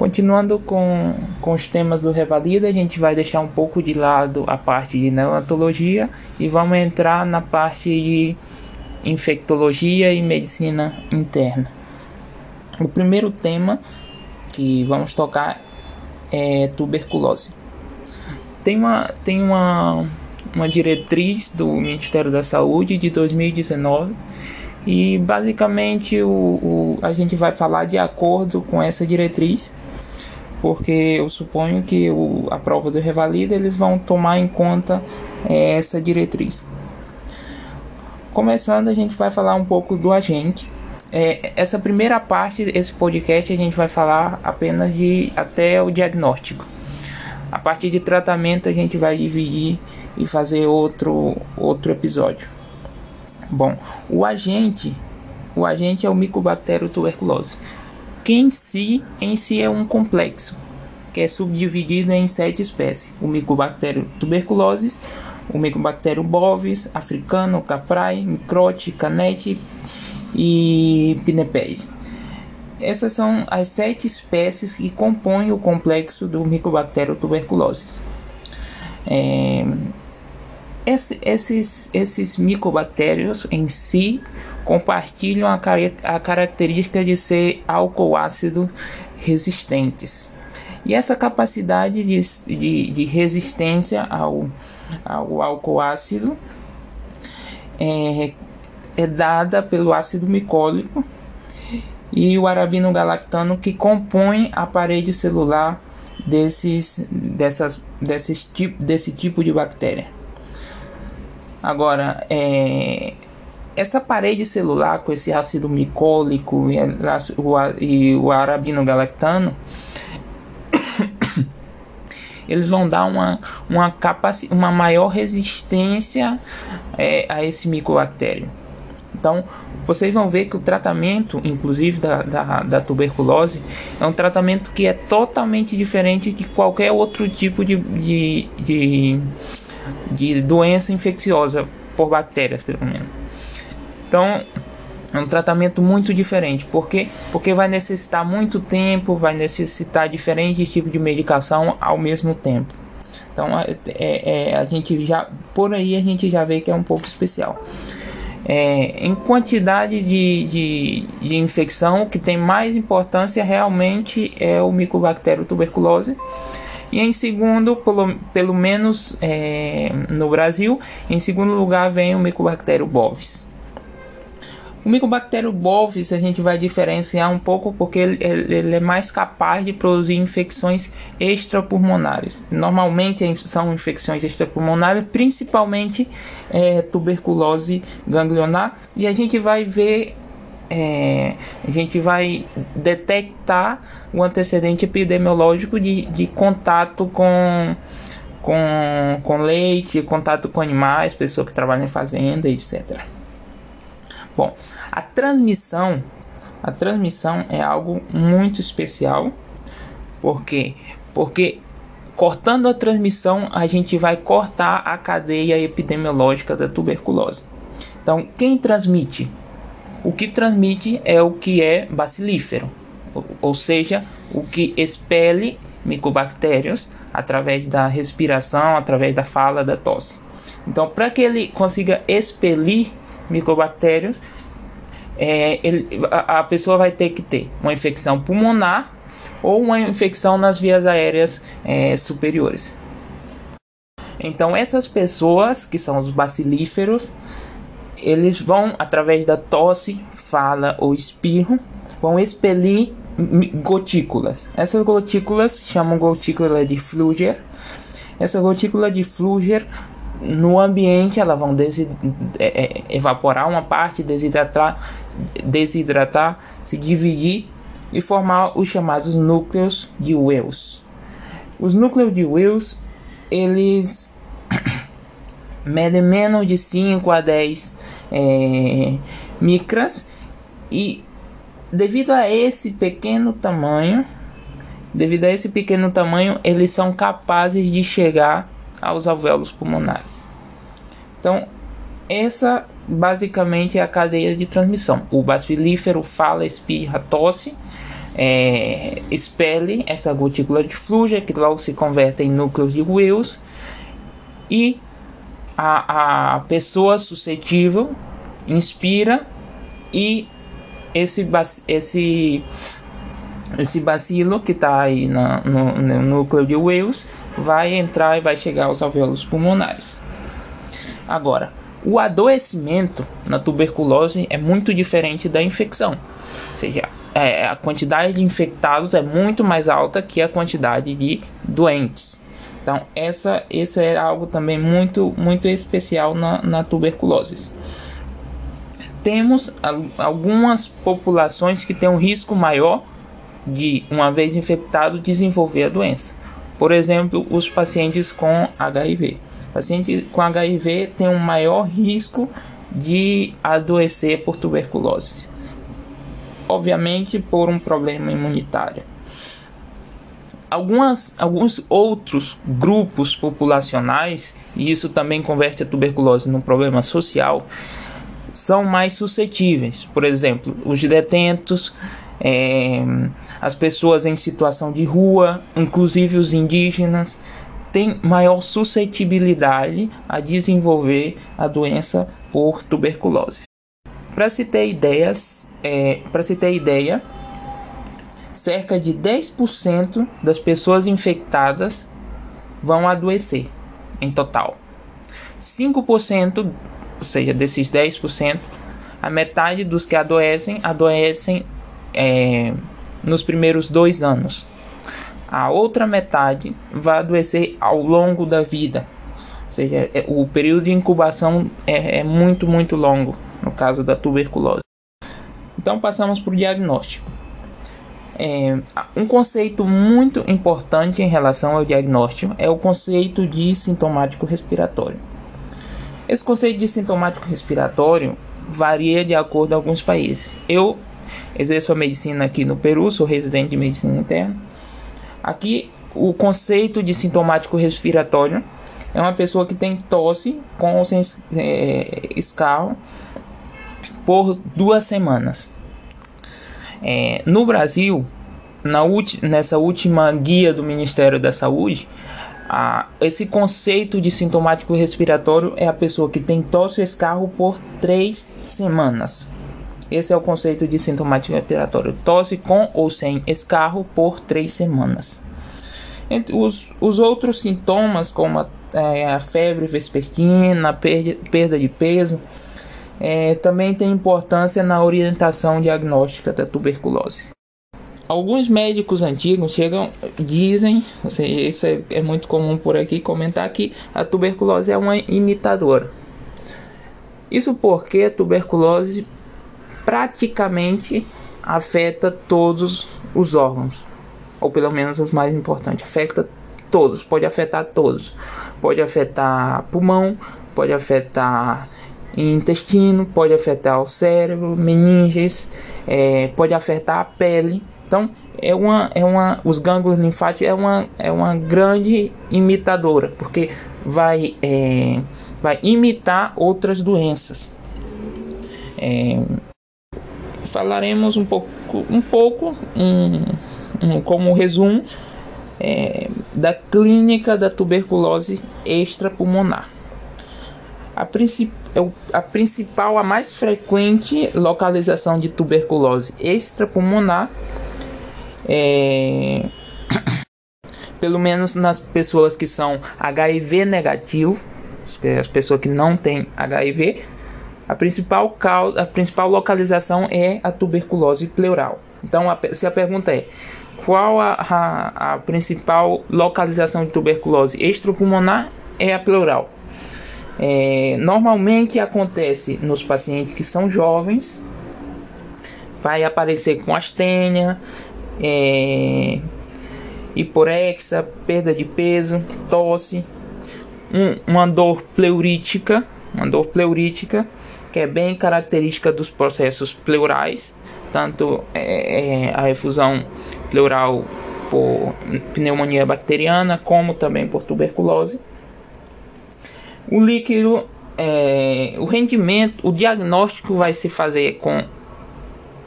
Continuando com os temas do Revalida, a gente vai deixar um pouco de lado a parte de neonatologia e vamos entrar na parte de infectologia e medicina interna. O primeiro tema que vamos tocar é tuberculose. Tem uma diretriz do Ministério da Saúde de 2019 e basicamente a gente vai falar de acordo com essa diretriz, porque eu suponho que a prova do Revalida eles vão tomar em conta essa diretriz. Começando, a gente vai falar um pouco do agente. Essa primeira parte desse podcast a gente vai falar apenas até o diagnóstico. A partir de tratamento a gente vai dividir e fazer outro episódio. Bom, o agente é o Mycobacterium tuberculosis, que em si é um complexo que é subdividido em 7 espécies: o Mycobacterium tuberculosis, o Mycobacterium bovis, africano, caprai, microti, canetti e pinniped. Essas são as 7 espécies que compõem o complexo do Mycobacterium tuberculosis. Esses micobactérios em si compartilham a característica de ser álcool-ácido resistentes. E essa capacidade de resistência ao álcool-ácido é dada pelo ácido micólico e o arabinogalactano, que compõe a parede celular desse tipo de bactéria. Agora, essa parede celular com esse ácido micólico e o arabinogalactano, eles vão dar uma maior resistência a esse micobactério. Então, vocês vão ver que o tratamento, inclusive da tuberculose, é um tratamento que é totalmente diferente de qualquer outro tipo de doença infecciosa por bactérias, pelo menos. Então, é um tratamento muito diferente, porque vai necessitar muito tempo, vai necessitar diferentes tipos de medicação ao mesmo tempo. Então, a gente já vê que é um pouco especial. Em quantidade de infecção, o que tem mais importância realmente é o Mycobacterium tuberculose. E em segundo, pelo menos no Brasil, em segundo lugar vem o Mycobacterium bovis. O Mycobacterium bovis a gente vai diferenciar um pouco porque ele é mais capaz de produzir infecções extrapulmonares. Normalmente são infecções extrapulmonares, principalmente tuberculose ganglionar. E a gente vai ver, a gente vai detectar o antecedente epidemiológico de contato com leite, contato com animais, pessoa que trabalha em fazenda, etc. Bom, a transmissão é algo muito especial. Por quê? Porque cortando a transmissão, a gente vai cortar a cadeia epidemiológica da tuberculose. Então, quem transmite? O que transmite é o que é bacilífero, ou seja, o que expele micobactérios através da respiração, através da fala, da tosse. Então, para que ele consiga expelir micobactérios, a pessoa vai ter que ter uma infecção pulmonar ou uma infecção nas vias aéreas superiores. Então, essas pessoas, que são os bacilíferos, eles vão, através da tosse, fala ou espirro, vão expelir gotículas. Essas gotículas chamam gotícula de Flügge. Essa gotícula de Flügge, no ambiente, elas vão evaporar uma parte, desidratar, se dividir e formar os chamados núcleos de whales. Os núcleos de whales, eles medem menos de 5 a 10 micras, e devido a esse pequeno tamanho, eles são capazes de chegar aos alvéolos pulmonares. Então, essa basicamente é a cadeia de transmissão. O bacilífero fala, espirra, tosse, expele essa gotícula de Flügge, que logo se converte em núcleos de whales, e a pessoa suscetível inspira e esse bacilo que está aí no núcleo de Whales vai entrar e vai chegar aos alvéolos pulmonares. Agora, o adoecimento na tuberculose é muito diferente da infecção, ou seja, a quantidade de infectados é muito mais alta que a quantidade de doentes. Então, isso é algo também muito, muito especial na tuberculose. Temos algumas populações que têm um risco maior de, uma vez infectado, desenvolver a doença. Por exemplo, os pacientes com HIV. O paciente com HIV tem um maior risco de adoecer por tuberculose, obviamente por um problema imunitário. Alguns outros grupos populacionais, e isso também converte a tuberculose num problema social, são mais suscetíveis. Por exemplo, os detentos, as pessoas em situação de rua, inclusive os indígenas, têm maior suscetibilidade a desenvolver a doença por tuberculose. Para se ter ideia, cerca de 10% das pessoas infectadas vão adoecer em total. 5%, ou seja, desses 10%, a metade dos que adoecem nos primeiros 2 anos. A outra metade vai adoecer ao longo da vida, ou seja, o período de incubação é muito, muito longo no caso da tuberculose. Então, passamos para o diagnóstico. Um conceito muito importante em relação ao diagnóstico é o conceito de sintomático respiratório. Esse conceito de sintomático respiratório varia de acordo com alguns países. Eu exerço a medicina aqui no Peru, sou residente de medicina interna. Aqui, o conceito de sintomático respiratório é uma pessoa que tem tosse com ou sem escarro por 2 semanas. No Brasil, nessa última guia do Ministério da Saúde, esse conceito de sintomático respiratório é a pessoa que tem tosse ou escarro por 3 semanas. Esse é o conceito de sintomático respiratório: tosse com ou sem escarro por 3 semanas. Entre os outros sintomas, como a febre vespertina, perda de peso, também tem importância na orientação diagnóstica da tuberculose. Alguns médicos antigos dizem, ou seja, isso é muito comum por aqui, comentar que a tuberculose é uma imitadora. Isso porque a tuberculose praticamente afeta todos os órgãos, ou pelo menos os mais importantes. Afeta todos, pode afetar todos. Pode afetar pulmão, pode afetar intestino, pode afetar o cérebro, meninges, pode afetar a pele. Então, os gânglios linfáticos é uma grande imitadora, porque vai imitar outras doenças. Falaremos como resumo da clínica da tuberculose extrapulmonar. A mais frequente localização de tuberculose extrapulmonar, pelo menos nas pessoas que são HIV negativo, as pessoas que não têm HIV, a principal localização é a tuberculose pleural. Então, se a pergunta é: qual a principal localização de tuberculose extrapulmonar? É a pleural. Normalmente acontece nos pacientes que são jovens, vai aparecer com astênia, hiporexia, perda de peso, tosse, uma dor pleurítica que é bem característica dos processos pleurais, tanto a efusão pleural por pneumonia bacteriana como também por tuberculose. O líquido, o diagnóstico vai se fazer com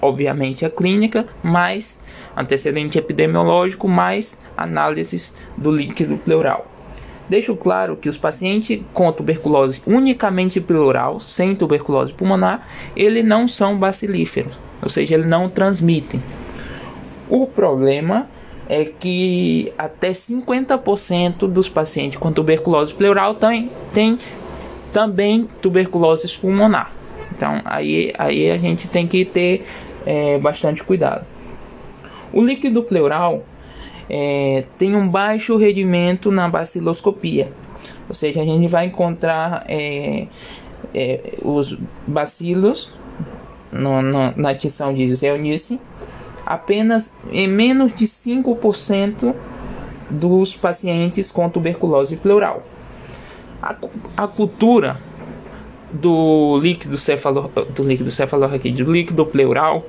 obviamente a clínica, mais antecedente epidemiológico, mais análises do líquido pleural. Deixo claro que os pacientes com tuberculose unicamente pleural, sem tuberculose pulmonar, eles não são bacilíferos, ou seja, eles não transmitem. O problema é que até 50% dos pacientes com tuberculose pleural tem também tuberculose pulmonar. Então aí a gente tem que ter bastante cuidado. O líquido pleural tem um baixo rendimento na baciloscopia, ou seja, a gente vai encontrar os bacilos na tinção de Ziehl-Neelsen apenas em menos de 5% dos pacientes com tuberculose pleural. A cultura do líquido pleural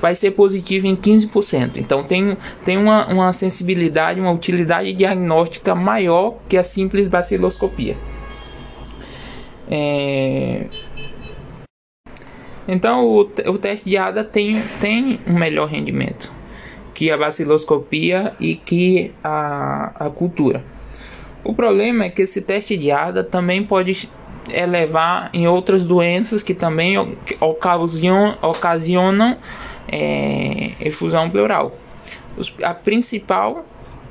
vai ser positiva em 15%. Então tem uma sensibilidade, uma utilidade diagnóstica maior que a simples baciloscopia. Então o teste de ADA tem um melhor rendimento que a baciloscopia e que a cultura. O problema é que esse teste de ADA também pode elevar em outras doenças que também ocasionam efusão pleural. A principal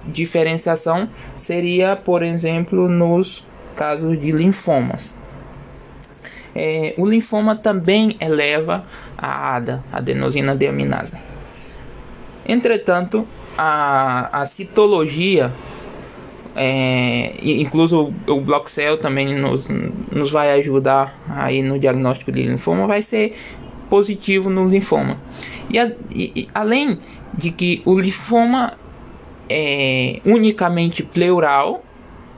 diferenciação seria, por exemplo, nos casos de linfomas. O linfoma também eleva a ADA, adenosina deaminase. Entretanto, a citologia, incluso o bloco cell também nos vai ajudar aí no diagnóstico de linfoma, vai ser positivo no linfoma. E além de que o linfoma é unicamente pleural,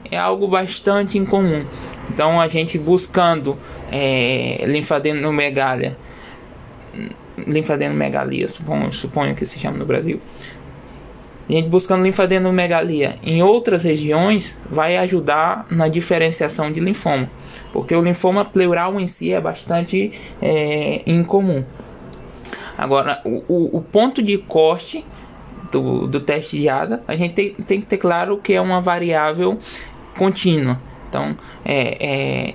é algo bastante incomum. Então a gente buscando linfadenomegalia, suponho que se chama no Brasil, a gente buscando linfadenomegalia em outras regiões vai ajudar na diferenciação de linfoma, porque o linfoma pleural em si é bastante incomum. Agora, o ponto de corte do teste de ADA, a gente tem que ter claro que é uma variável contínua. Então,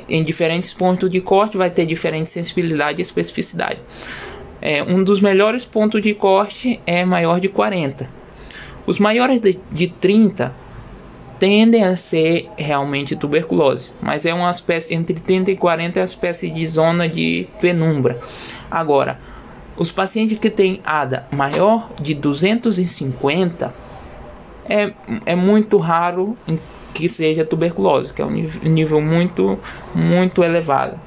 em diferentes pontos de corte vai ter diferente sensibilidade e especificidade. Um dos melhores pontos de corte é maior de 40. Os maiores de 30 tendem a ser realmente tuberculose, mas é uma espécie, entre 30 e 40 é uma espécie de zona de penumbra. Agora, os pacientes que têm ADA maior de 250 é muito raro que seja tuberculose, que é um nível muito, muito elevado.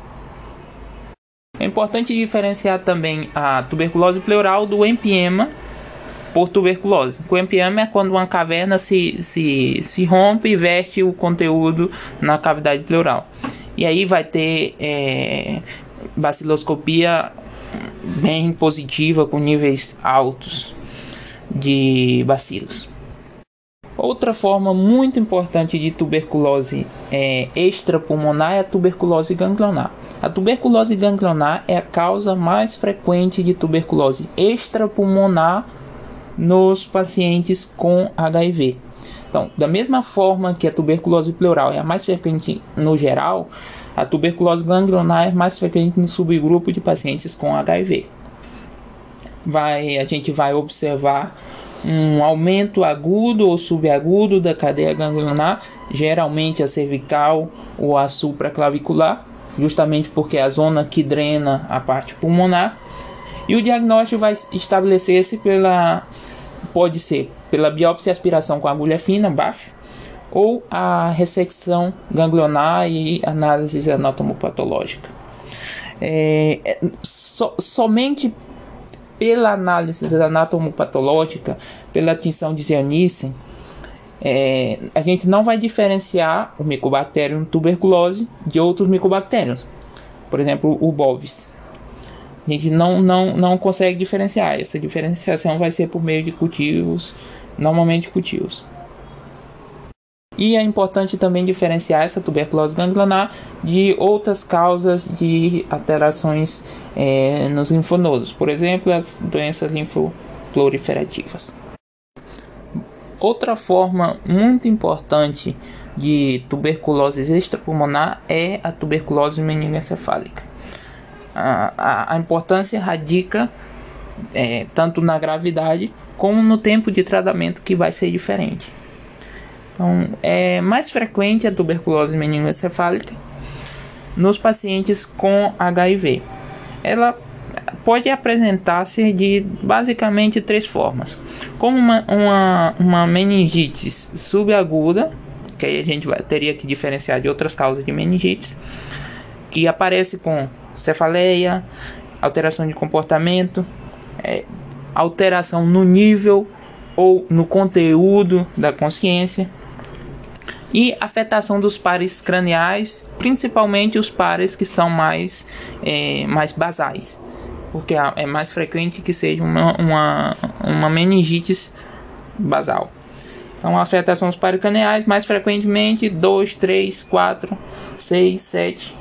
É importante diferenciar também a tuberculose pleural do empiema por tuberculose. O empiema é quando uma caverna se rompe e veste o conteúdo na cavidade pleural. E aí vai ter baciloscopia bem positiva com níveis altos de bacilos. Outra forma muito importante de tuberculose extrapulmonar é a tuberculose ganglionar. A tuberculose ganglionar é a causa mais frequente de tuberculose extrapulmonar nos pacientes com HIV. Então, da mesma forma que a tuberculose pleural é a mais frequente no geral, a tuberculose ganglionar é mais frequente no subgrupo de pacientes com HIV. A gente vai observar um aumento agudo ou subagudo da cadeia ganglionar, geralmente a cervical ou a supraclavicular, justamente porque é a zona que drena a parte pulmonar. E o diagnóstico vai estabelecer-se pode ser pela biópsia e aspiração com agulha fina, BAF, ou a ressecção ganglionar e análise anatomopatológica. Somente pela análise anatomopatológica, pela tinção de Ziehl-Neelsen, a gente não vai diferenciar o Mycobacterium tuberculose de outros Mycobacteriums, por exemplo, o bovis. A gente não consegue diferenciar. Essa diferenciação vai ser por meio de cultivos, normalmente cultivos. E é importante também diferenciar essa tuberculose ganglionar de outras causas de alterações nos linfonodos, por exemplo, as doenças linfoproliferativas. Outra forma muito importante de tuberculose extrapulmonar é a tuberculose meningoencefálica. A importância radica tanto na gravidade como no tempo de tratamento, que vai ser diferente. Então, é mais frequente a tuberculose meningoencefálica nos pacientes com HIV. Ela pode apresentar-se de basicamente três formas, como uma meningite subaguda, que aí a gente teria que diferenciar de outras causas de meningite, que aparece com cefaleia, alteração de comportamento, alteração no nível ou no conteúdo da consciência, e afetação dos pares craniais, principalmente os pares que são mais basais, porque é mais frequente que seja uma meningite basal. Então, a afetação dos pares craniais, mais frequentemente 2, 3, 4, 6, 7.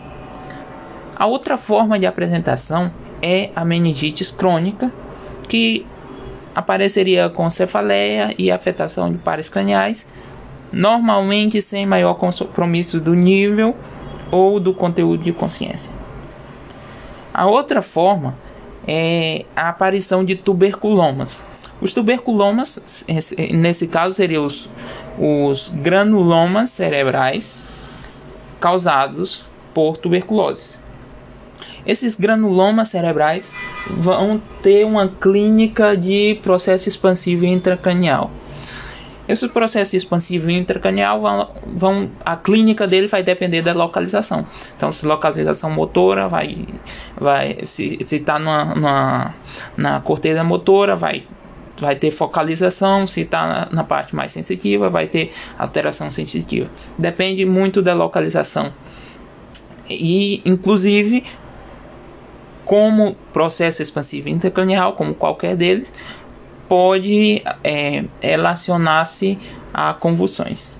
A outra forma de apresentação é a meningite crônica, que apareceria com cefaleia e afetação de pares craniais, normalmente sem maior compromisso do nível ou do conteúdo de consciência. A outra forma é a aparição de tuberculomas. Os tuberculomas, nesse caso, seriam os granulomas cerebrais causados por tuberculose. Esses granulomas cerebrais vão ter uma clínica de processo expansivo intracranial. Esse processo expansivo intracranial, a clínica dele vai depender da localização. Então, se localização motora, se está na corteza motora, vai ter focalização. Se está na parte mais sensitiva, vai ter alteração sensitiva. Depende muito da localização. E, inclusive, como processo expansivo intracranial, como qualquer deles, pode relacionar-se a convulsões.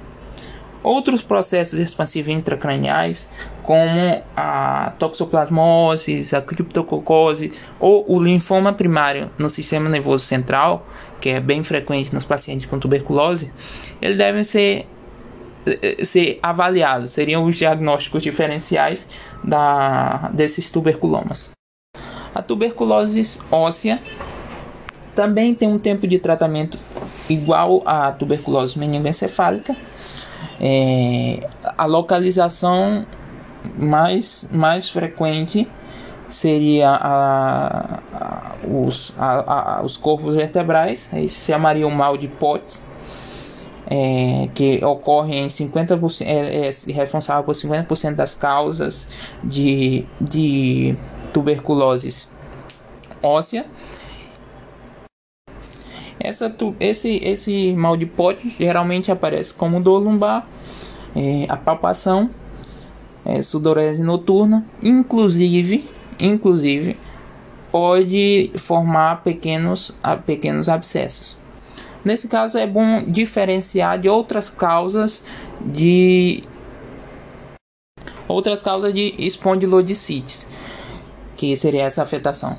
Outros processos expansivos intracraniais, como a toxoplasmose, a criptococose ou o linfoma primário no sistema nervoso central, que é bem frequente nos pacientes com tuberculose, eles devem ser avaliados. Seriam os diagnósticos diferenciais desses tuberculomas. A tuberculose óssea também tem um tempo de tratamento igual à tuberculose meningoencefálica. A localização mais frequente seria os corpos vertebrais. Isso se chamaria o mal de Potts, que ocorre em 50%, responsável por 50% das causas de tuberculose óssea. Esse mal de Potts geralmente aparece como dor lumbar, apalpação, sudorese noturna, inclusive pode formar pequenos abscessos. Nesse caso, é bom diferenciar de outras causas de espondilodicites, que seria essa afetação,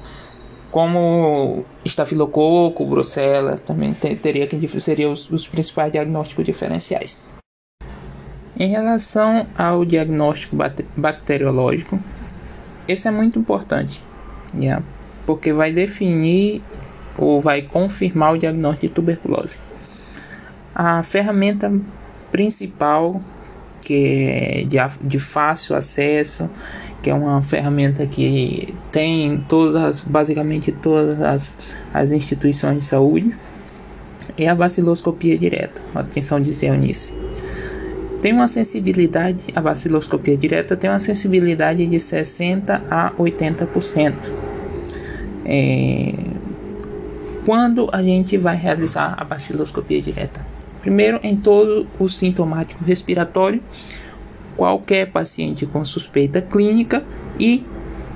como estafilococo, brucela, também seriam os principais diagnósticos diferenciais. Em relação ao diagnóstico bacteriológico, esse é muito importante, porque vai definir ou vai confirmar o diagnóstico de tuberculose. A ferramenta principal, que é de fácil acesso, que é uma ferramenta que tem basicamente todas as instituições de saúde, é a baciloscopia direta, a atenção de Ziehl-Neelsen. A baciloscopia direta tem uma sensibilidade de 60 a 80%. Quando a gente vai realizar a baciloscopia direta? Primeiro, em todo o sintomático respiratório, qualquer paciente com suspeita clínica, e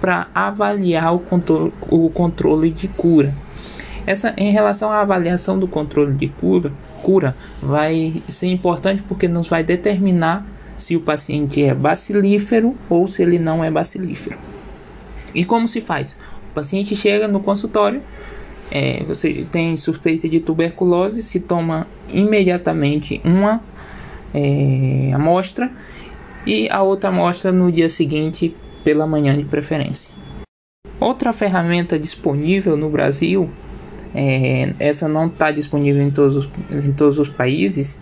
para avaliar o controle de cura. Em relação à avaliação do controle de cura vai ser importante porque nos vai determinar se o paciente é bacilífero ou se ele não é bacilífero. E como se faz? O paciente chega no consultório, você tem suspeita de tuberculose, se toma imediatamente uma amostra e a outra amostra no dia seguinte pela manhã de preferência. Outra ferramenta disponível no Brasil, essa não está disponível em todos os países,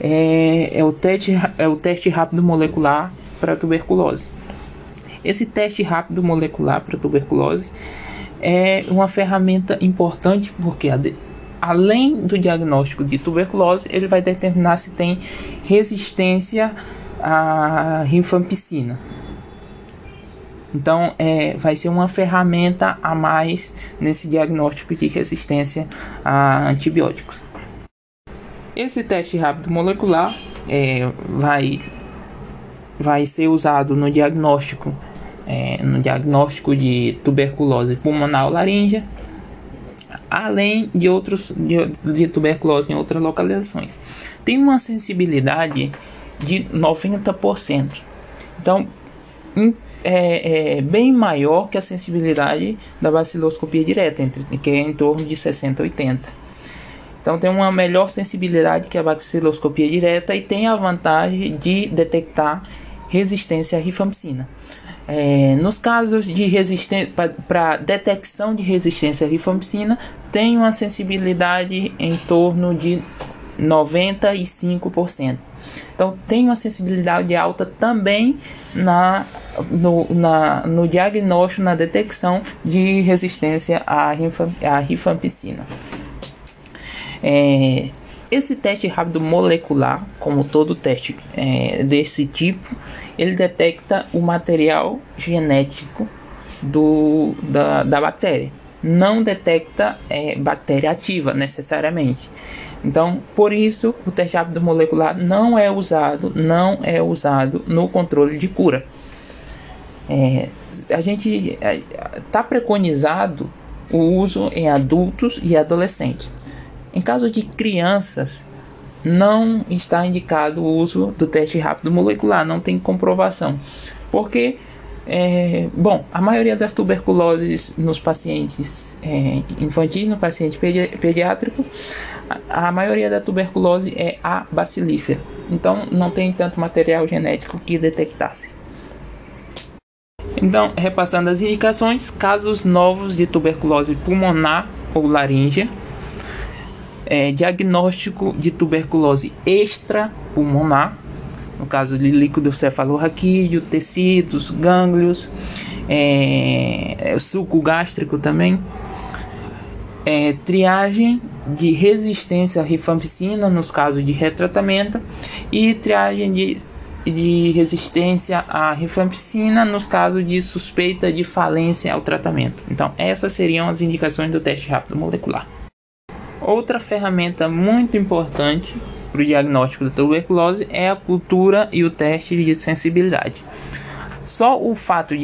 é o teste rápido molecular para tuberculose. Esse teste rápido molecular para tuberculose é uma ferramenta importante porque além do diagnóstico de tuberculose, ele vai determinar se tem resistência à rifampicina. Então, vai ser uma ferramenta a mais nesse diagnóstico de resistência a antibióticos. Esse teste rápido molecular vai ser usado no diagnóstico de tuberculose pulmonar ou laríngea, além de outros de tuberculose em outras localizações. Tem uma sensibilidade de 90%. Então, é bem maior que a sensibilidade da baciloscopia direta, que é em torno de 60% a 80%. Então, tem uma melhor sensibilidade que a baciloscopia direta e tem a vantagem de detectar resistência à rifampicina. Nos casos de resistência para detecção de resistência à rifampicina, tem uma sensibilidade em torno de 95%. Então, tem uma sensibilidade alta também no diagnóstico, na detecção de resistência à rifampicina. Esse teste rápido molecular, como todo teste desse tipo, ele detecta o material genético da bactéria. Não detecta bactéria ativa necessariamente. Então, por isso, o teste rápido molecular não é usado no controle de cura. A gente está preconizado o uso em adultos e adolescentes. Em caso de crianças, não está indicado o uso do teste rápido molecular, não tem comprovação. Porque, a maioria das tuberculoses nos pacientes infantis, no paciente pediátrico, a maioria da tuberculose é a bacilífera. Então, não tem tanto material genético que detectasse. Então, repassando as indicações, casos novos de tuberculose pulmonar ou laríngea, diagnóstico de tuberculose extrapulmonar, no caso de líquido cefalorraquídeo, tecidos, gânglios, suco gástrico também, triagem de resistência à rifampicina nos casos de retratamento e triagem de resistência à rifampicina nos casos de suspeita de falência ao tratamento. Então, essas seriam as indicações do teste rápido molecular. Outra ferramenta muito importante para o diagnóstico da tuberculose é a cultura e o teste de sensibilidade. Só o fato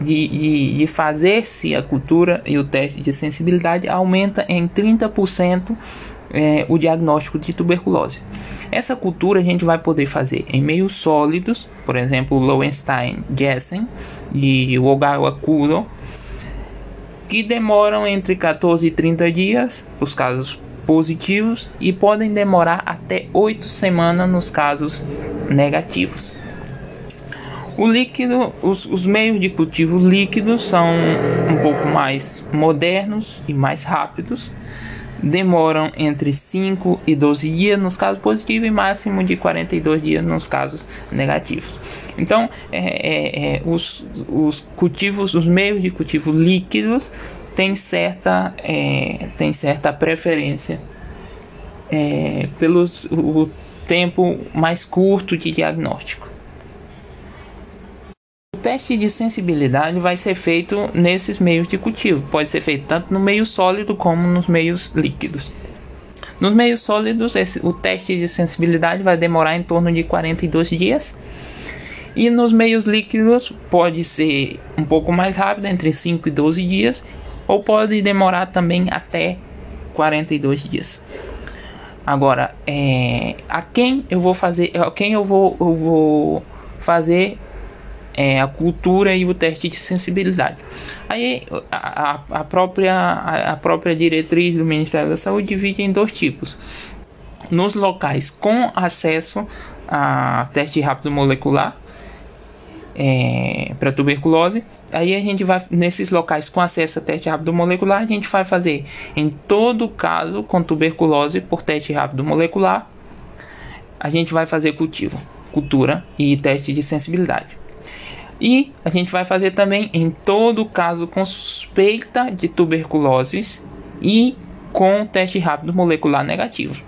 de fazer-se a cultura e o teste de sensibilidade aumenta em 30% o diagnóstico de tuberculose. Essa cultura a gente vai poder fazer em meios sólidos, por exemplo, o Lowenstein gessen e o Ogawa Kudo, que demoram entre 14 e 30 dias os casos positivos e podem demorar até 8 semanas nos casos negativos. Os meios de cultivo líquidos são um pouco mais modernos e mais rápidos, demoram entre 5 e 12 dias nos casos positivos e máximo de 42 dias nos casos negativos. Então, os meios de cultivo líquidos têm certa preferência pelo tempo mais curto de diagnóstico. O teste de sensibilidade vai ser feito nesses meios de cultivo. Pode ser feito tanto no meio sólido como nos meios líquidos. Nos meios sólidos, o teste de sensibilidade vai demorar em torno de 42 dias. E nos meios líquidos pode ser um pouco mais rápido, entre 5 e 12 dias, ou pode demorar também até 42 dias. Agora, a quem eu vou fazer a cultura e o teste de sensibilidade. Aí a própria diretriz do Ministério da Saúde divide em dois tipos: nos locais com acesso a teste rápido molecular para tuberculose. Aí a gente vai, nesses locais com acesso a teste rápido molecular, a gente vai fazer em todo caso com tuberculose por teste rápido molecular, a gente vai fazer cultivo, cultura e teste de sensibilidade. E a gente vai fazer também em todo caso com suspeita de tuberculose e com teste rápido molecular negativo.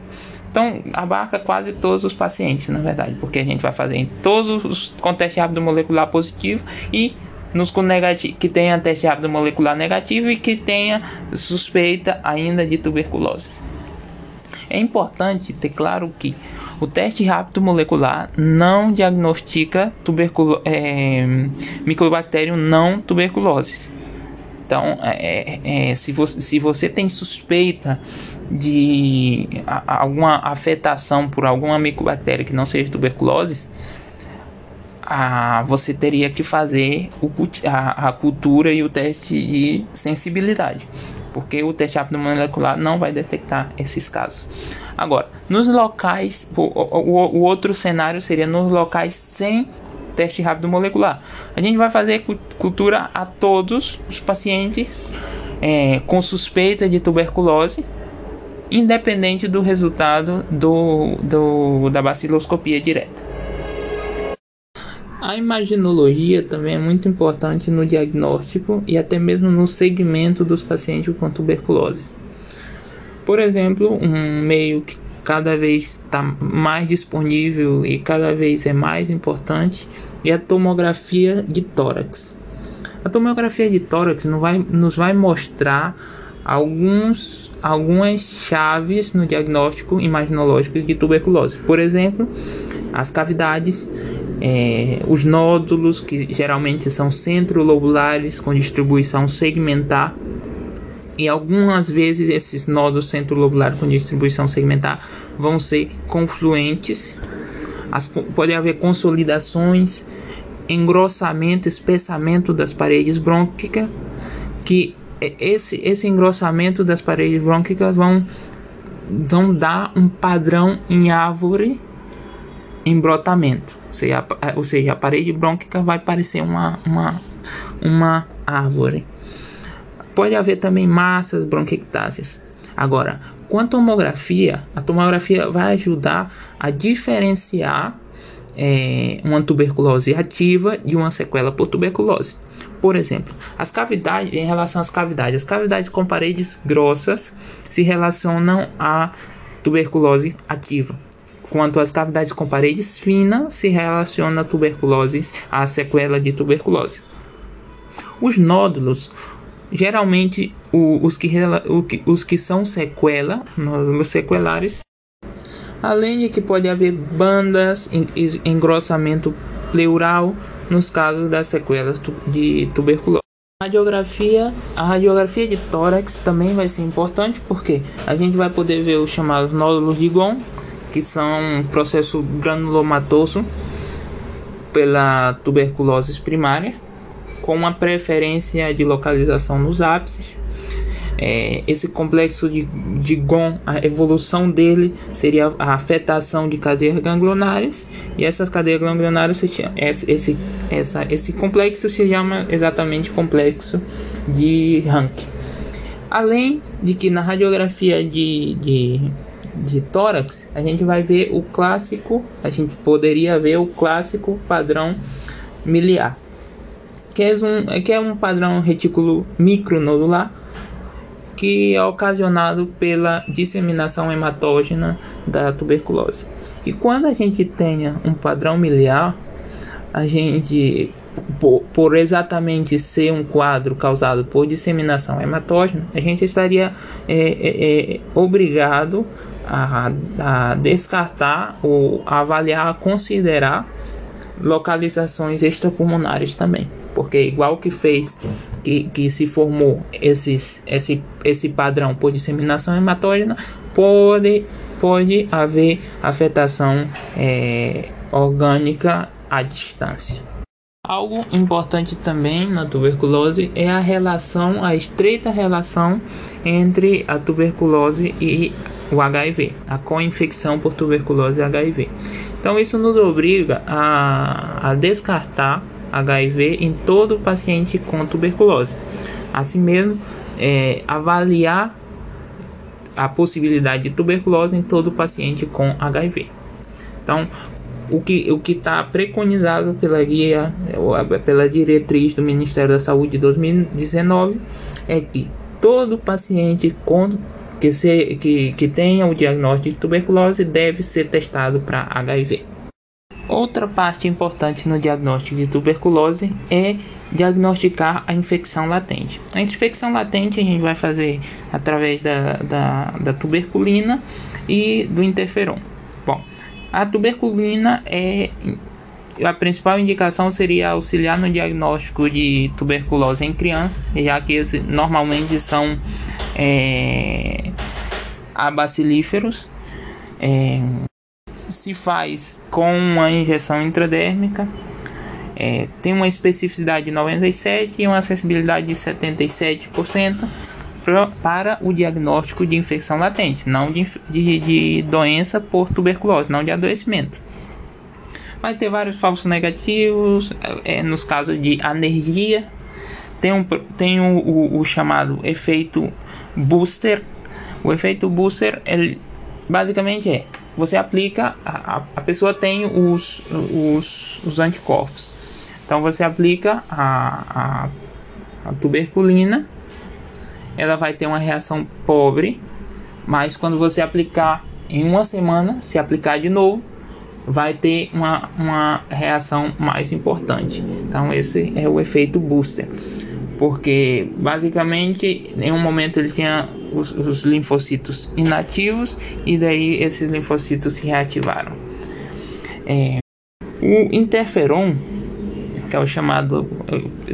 Então abarca quase todos os pacientes, na verdade, porque a gente vai fazer em todos os com teste rápido molecular positivo e nos com negativo, que tenha teste rápido molecular negativo e que tenha suspeita ainda de tuberculose. É importante ter claro que o teste rápido molecular não diagnostica Mycobacterium não tuberculoses. Então, se você tem suspeita de alguma afetação por alguma micobactéria que não seja tuberculose, você teria que fazer a cultura e o teste de sensibilidade, porque o teste rápido molecular não vai detectar esses casos. Agora, nos locais, o outro cenário seria nos locais sem teste rápido molecular. A gente vai fazer cultura a todos os pacientes com suspeita de tuberculose, independente do resultado da baciloscopia direta. A imaginologia também é muito importante no diagnóstico e até mesmo no segmento dos pacientes com tuberculose. Por exemplo, um meio que cada vez está mais disponível e cada vez é mais importante é a tomografia de tórax. A tomografia de tórax nos vai mostrar algumas chaves no diagnóstico imaginológico de tuberculose. Por exemplo, as cavidades, os nódulos, que geralmente são centrolobulares com distribuição segmentar, e algumas vezes esses nódulos centrolobulares com distribuição segmentar vão ser confluentes. Pode haver consolidações, engrossamento, espessamento das paredes brônquicas, que esse engrossamento das paredes brônquicas vão dar um padrão em árvore em brotamento, ou seja, a parede brônquica vai parecer uma árvore. Pode haver também massas bronquiectásias. Agora, com a tomografia vai ajudar a diferenciar uma tuberculose ativa de uma sequela por tuberculose. Por exemplo, as cavidades, em relação às cavidades, as cavidades com paredes grossas se relacionam à tuberculose ativa. Quanto às cavidades com paredes finas, se relaciona a tuberculose, a sequela de tuberculose. Os nódulos, geralmente os que são sequela, nódulos sequelares, além de que pode haver bandas, engrossamento pleural nos casos das sequelas de tuberculose. A radiografia de tórax também vai ser importante, porque a gente vai poder ver os chamados nódulos de Ghon, que são um processo granulomatoso pela tuberculose primária, com uma preferência de localização nos ápices. Esse complexo de Ghon, a evolução dele seria a afetação de cadeias ganglionares, e essas cadeias ganglionares, esse complexo se chama exatamente complexo de Ranke. Além de que na radiografia de tórax, a gente vai ver o clássico, a gente poderia ver o clássico padrão miliar, que é um padrão retículo micronodular, que é ocasionado pela disseminação hematógena da tuberculose. E quando a gente tenha um padrão miliar, a gente, por exatamente ser um quadro causado por disseminação hematógena, a gente estaria obrigado a descartar ou avaliar, considerar localizações extrapulmonares também. porque igual que fez que se formou esse padrão por disseminação hematógena, pode haver afetação orgânica à distância. Algo importante também na tuberculose é a estreita relação entre a tuberculose e o HIV, a co-infecção por tuberculose e HIV. Então isso nos obriga a descartar HIV em todo paciente com tuberculose. Assim mesmo, avaliar a possibilidade de tuberculose em todo paciente com HIV. Então, o que está preconizado pela guia, pela diretriz do Ministério da Saúde de 2019, é que todo paciente que tenha o diagnóstico de tuberculose deve ser testado para HIV. Outra parte importante no diagnóstico de tuberculose é diagnosticar a infecção latente. A infecção latente a gente vai fazer através da tuberculina e do interferon. Bom, a tuberculina a principal indicação seria auxiliar no diagnóstico de tuberculose em crianças, já que esses normalmente são abacilíferos. Se faz com uma injeção intradérmica, tem uma especificidade de 97% e uma acessibilidade de 77% para o diagnóstico de infecção latente, não de doença por tuberculose, não de adoecimento. Vai ter vários falsos negativos, nos casos de anergia, tem o chamado efeito booster. O efeito booster basicamente você aplica, a pessoa tem os anticorpos, então você aplica a tuberculina, ela vai ter uma reação pobre, mas quando você aplicar em uma semana, se aplicar de novo, vai ter uma reação mais importante. Então esse é o efeito booster, porque basicamente em um momento ele tinha os linfócitos inativos e daí esses linfócitos se reativaram. O interferon, que é o chamado,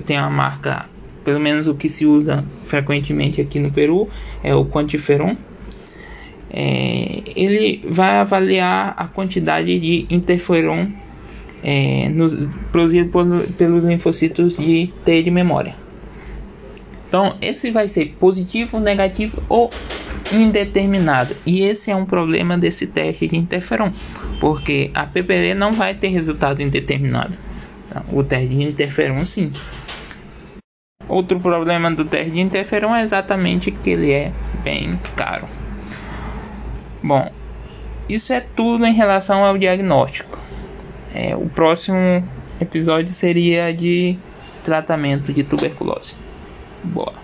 tem a marca, pelo menos o que se usa frequentemente aqui no Peru, é o Quantiferon. Ele vai avaliar a quantidade de interferon produzido pelos linfócitos de T de memória. Então, esse vai ser positivo, negativo ou indeterminado. E esse é um problema desse teste de interferon, porque a PPD não vai ter resultado indeterminado. Então, o teste de interferon, sim. Outro problema do teste de interferon é exatamente que ele é bem caro. Bom, isso é tudo em relação ao diagnóstico. O próximo episódio seria de tratamento de tuberculose. Boa.